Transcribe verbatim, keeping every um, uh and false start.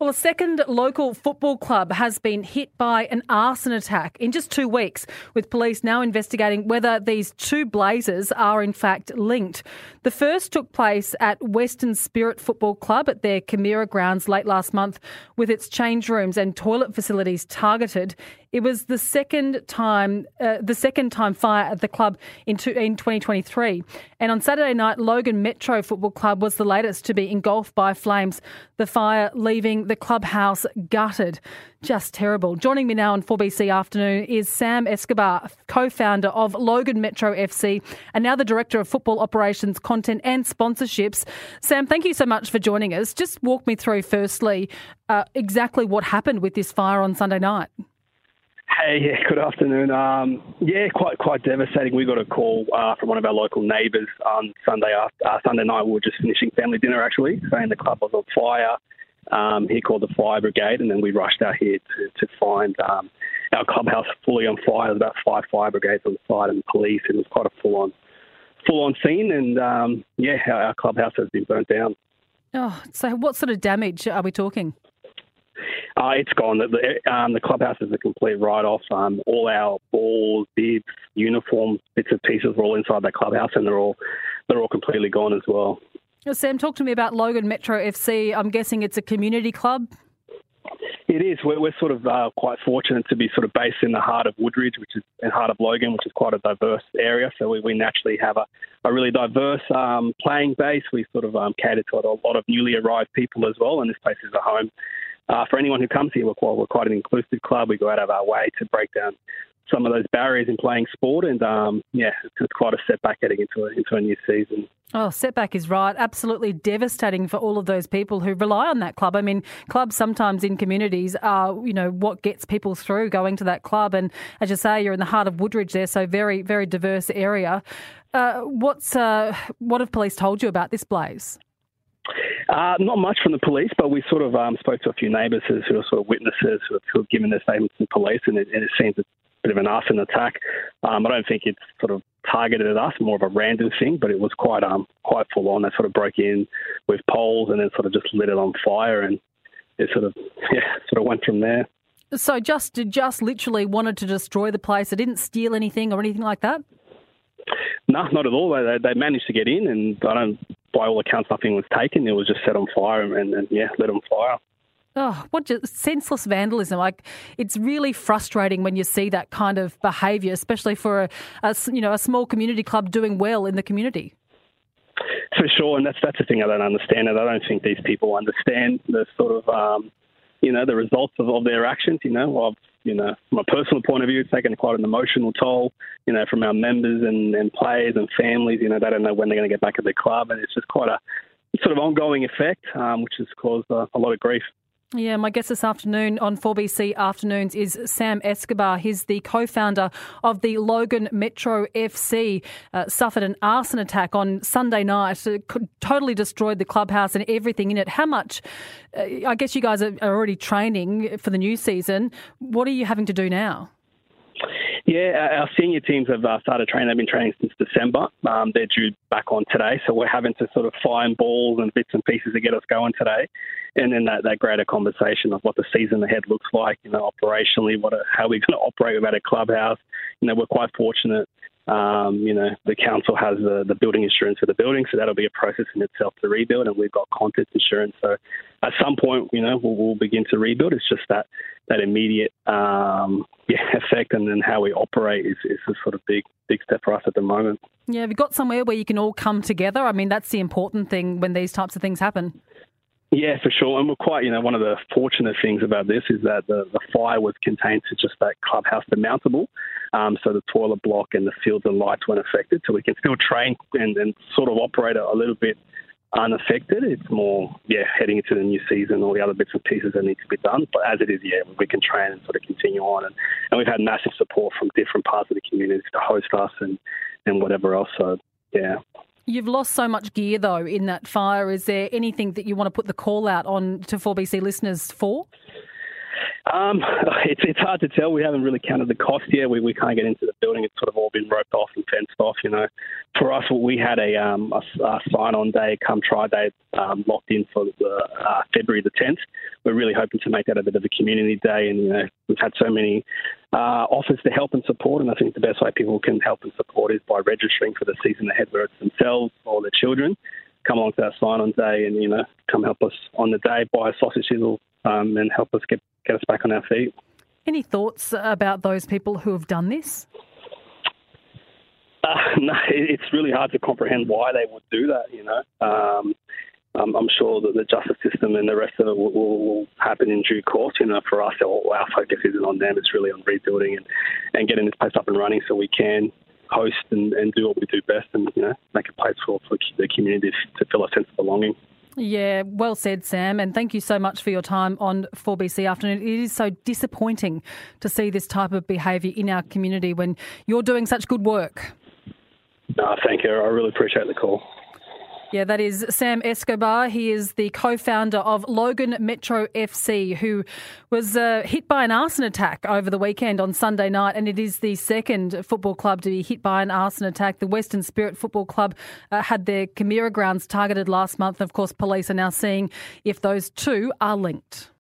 Well, a second local football club has been hit by an arson attack in just two weeks, with police now investigating whether these two blazes are in fact linked. The first took place at Western Spirit Football Club at their Chimera grounds late last month, with its change rooms and toilet facilities targeted. It was the second time uh, the second time fire at the club in, two, in twenty twenty-three. And on Saturday night, Logan Metro Football Club was the latest to be engulfed by flames, the fire leaving the clubhouse gutted. Just terrible. Joining me now on four B C Afternoon is Sam Escobar, co-founder of Logan Metro F C and now the Director of Football Operations, Content and Sponsorships. Sam, thank you so much for joining us. Just walk me through, firstly, uh, exactly what happened with this fire on Sunday night. Hey, yeah, good afternoon. Um, yeah, quite quite devastating. We got a call uh, from one of our local neighbours um, Sunday after, uh, Sunday night. We were just finishing family dinner, actually, saying the club was on fire. Um, he called the fire brigade, and then we rushed out here to, to find um, our clubhouse fully on fire. There was about five fire brigades on the side and the police. It was quite a full-on full-on scene, and, um, yeah, our, our clubhouse has been burnt down. Oh, so what sort of damage are we talking? Uh, it's gone. The, the, um, the clubhouse is a complete write-off. Um, all our balls, bibs, uniforms, bits and pieces were all inside that clubhouse, and they're all they're all completely gone as well. Well, Sam, talk to me about Logan Metro F C. I'm guessing it's a community club. It is. We're, we're sort of uh, quite fortunate to be sort of based in the heart of Woodridge, which is in the heart of Logan, which is quite a diverse area. So we, we naturally have a, a really diverse um, playing base. We sort of um, cater to a lot of newly arrived people as well, and this place is a home. Uh, for anyone who comes here, we're quite, we're quite an inclusive club. We go out of our way to break down some of those barriers in playing sport, and um, yeah, it's quite a setback heading into a, into a new season. Oh, setback is right. Absolutely devastating for all of those people who rely on that club. I mean, clubs sometimes in communities are, you know, what gets people through going to that club. And as you say, you're in the heart of Woodridge there, so very, very diverse area. Uh, what's uh, what have police told you about this blaze? Uh, not much from the police, but we sort of um, spoke to a few neighbours who are sort of witnesses who have, who have given their statements to the police, and it, and it seems a bit of an arson attack. Um, I don't think it's sort of targeted at us, more of a random thing, but it was quite um quite full on. They sort of broke in with poles and then sort of just lit it on fire, and it sort of yeah sort of went from there. So just just literally wanted to destroy the place. They didn't steal anything or anything like that. No, not at all. They, they managed to get in, and I don't. By all accounts, nothing was taken. It was just set on fire and, and yeah, lit on fire. Oh, what just, senseless vandalism. Like, it's really frustrating when you see that kind of behaviour, especially for a, a, you know, a small community club doing well in the community. For sure, and that's that's the thing I don't understand, and I don't think these people understand the sort of, um, you know, the results of, of their actions, you know, of You know, from a personal point of view, it's taken quite an emotional toll, you know, from our members and, and players and families. You know, they don't know when they're going to get back at the club. And it's just quite a sort of ongoing effect, um, which has caused a, a lot of grief. Yeah, my guest this afternoon on four B C Afternoons is Sam Escobar. He's the co-founder of the Logan Metro F C. Uh, suffered an arson attack on Sunday night. It could, totally destroyed the clubhouse and everything in it. How much, uh, I guess you guys are, are already training for the new season. What are you having to do now? Yeah, our senior teams have uh, started training. They've been training since December. Um, they're due back on today, so we're having to sort of find balls and bits and pieces to get us going today. And then that, that greater conversation of what the season ahead looks like, you know, operationally, what, how we're going to operate without a clubhouse. You know, we're quite fortunate. Um, you know, the council has the, the building insurance for the building, so that'll be a process in itself to rebuild, and we've got contents insurance. So at some point, you know, we'll, we'll begin to rebuild. It's just that that immediate um, yeah, effect, and then how we operate is, is a sort of big, big step for us at the moment. Yeah, have you got somewhere where you can all come together? I mean, that's the important thing when these types of things happen. Yeah, for sure. And we're quite, you know, one of the fortunate things about this is that the, the fire was contained to just that clubhouse demountable. Um, so the toilet block and the fields and lights weren't affected. So we can still train and, and sort of operate a, a little bit unaffected. It's more, yeah, heading into the new season, all the other bits and pieces that need to be done. But as it is, yeah, we can train and sort of continue on. And, and we've had massive support from different parts of the community to host us and, and whatever else. So, yeah. You've lost so much gear, though, in that fire. Is there anything that you want to put the call out on to four B C listeners for? Um, it's it's hard to tell. We haven't really counted the cost yet. We we can't get into the building. It's sort of all been roped off and fenced off. You know, for us, we had a um a, a sign-on day, come try day, um, locked in for the, uh, February the tenth. We're really hoping to make that a bit of a community day, and you know, we've had so many uh, offers to help and support, and I think the best way people can help and support is by registering for the season ahead, whether it's themselves or their children. Come along to our sign-on day, and you know, come help us on the day, buy a sausage sizzle, um, and help us get. get us back on our feet. Any thoughts about those people who have done this? Uh, no, it's really hard to comprehend why they would do that, you know. Um, I'm, I'm sure that the justice system and the rest of it will, will, will happen in due course. You know, for us, our, our focus isn't on them. It's really on rebuilding and, and getting this place up and running so we can host and, and do what we do best and, you know, make a place for, for the community to feel a sense of belonging. Yeah, well said, Sam, and thank you so much for your time on four B C Afternoon. It is so disappointing to see this type of behaviour in our community when you're doing such good work. No, thank you. I really appreciate the call. Yeah, that is Sam Escobar. He is the co-founder of Logan Metro F C, who was uh, hit by an arson attack over the weekend on Sunday night, and it is the second football club to be hit by an arson attack. The Western Spirit Football Club uh, had their Chimera grounds targeted last month. Of course, police are now seeing if those two are linked.